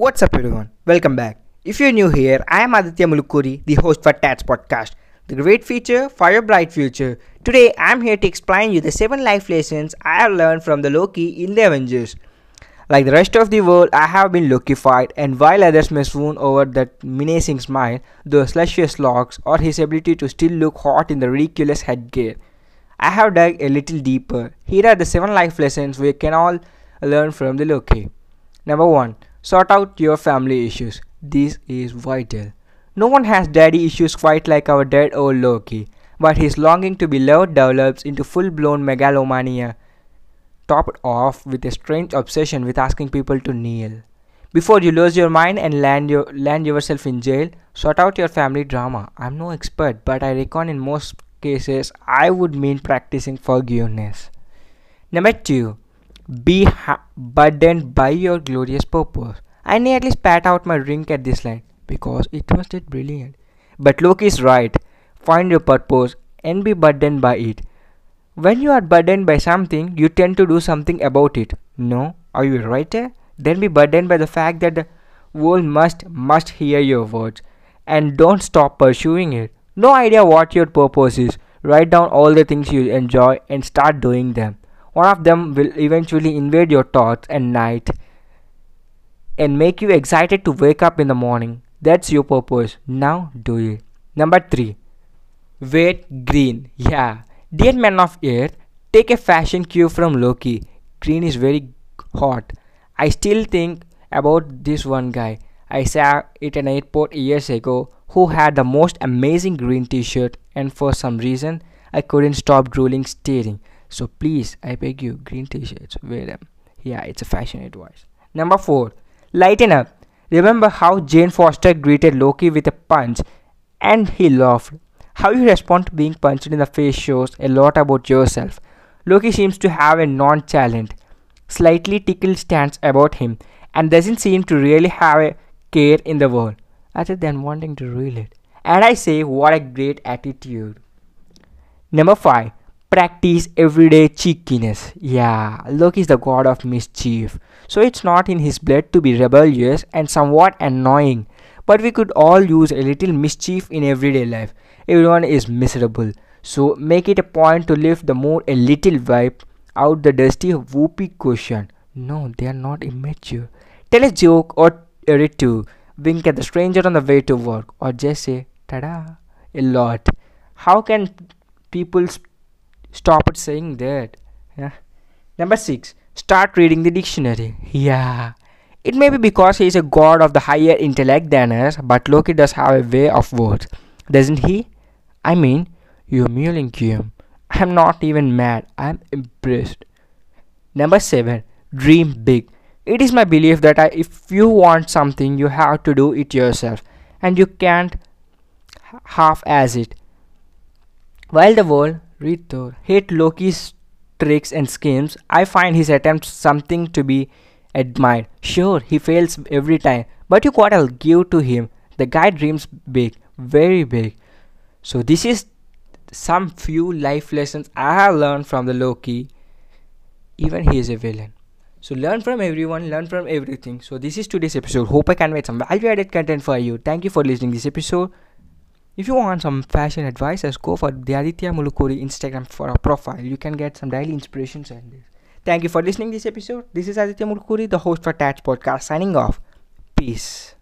What's up everyone, welcome back. If you're new here, I am Aditya Mulukuri, the host for Tats Podcast, the great future for your bright future. Today I am here to explain you the 7 life lessons I have learned from the Loki in the Avengers. Like the rest of the world, I have been Lokified, and while others may swoon over that menacing smile, those luscious locks, or his ability to still look hot in the ridiculous headgear, I have dug a little deeper. Here are the 7 life lessons we can all learn from the Loki. Number 1. Sort out your family issues. This is vital. No one has daddy issues quite like our dead old Loki, but his longing to be loved develops into full-blown megalomania, topped off with a strange obsession with asking people to kneel. Before you lose your mind and land yourself in jail, sort out your family drama. I'm no expert, but I reckon in most cases I would mean practicing forgiveness. Number 2. Be burdened by your glorious purpose. I nearly spat out my drink at this line because it was that brilliant. But Loki is right. Find your purpose and be burdened by it. When you are burdened by something, you tend to do something about it. No? Are you a writer? Then be burdened by the fact that the world must hear your words. And don't stop pursuing it. No idea what your purpose is. Write down all the things you enjoy and start doing them. One of them will eventually invade your thoughts at night and make you excited to wake up in the morning. That's your purpose. Now do it. Number 3. Wear green. Yeah. Dear men of earth, take a fashion cue from Loki. Green is very hot. I still think about this one guy I saw at an airport years ago who had the most amazing green t-shirt, and for some reason I couldn't stop drooling staring. So please, I beg you, green t-shirts, wear them. Yeah, it's a fashion advice. Number 4. Lighten up. Remember how Jane Foster greeted Loki with a punch and he laughed. How you respond to being punched in the face shows a lot about yourself. Loki seems to have a nonchalant, slightly tickled stance about him and doesn't seem to really have a care in the world, other than wanting to rule it. And I say, what a great attitude. Number 5. Practice everyday cheekiness. Yeah, Loki is the god of mischief, so it's not in his blood to be rebellious and somewhat annoying. But we could all use a little mischief in everyday life. Everyone is miserable, so make it a point to lift the mood a little, wipe out the dusty whoopee cushion. No, they are not immature. Tell a joke or a two, wink at the stranger on the way to work, or just say "tada" a lot. How can people stop at saying that? Yeah. Number 6. Start reading the dictionary. Yeah. It may be because he is a god of the higher intellect than us, but Loki does have a way of words, doesn't he? I mean, you're mulinkium. I'm not even mad. I'm impressed. Number 7. Dream big. It is my belief that if you want something, you have to do it yourself, and you can't half-ass it. While the world hate Loki's tricks and schemes, I find his attempts something to be admired. Sure, he fails every time, but you gotta give to him. The guy dreams big, very big. So this is some few life lessons I have learned from the Loki. Even he is a villain. So learn from everyone, learn from everything. So this is today's episode. Hope I conveyed some value-added content for you. Thank you for listening to this episode. If you want some fashion advice, just go for the Aditya Mulukuri Instagram for a profile. You can get some daily inspirations and this. Thank you for listening to this episode. This is Aditya Mulukuri, the host for Tats Podcast, signing off. Peace.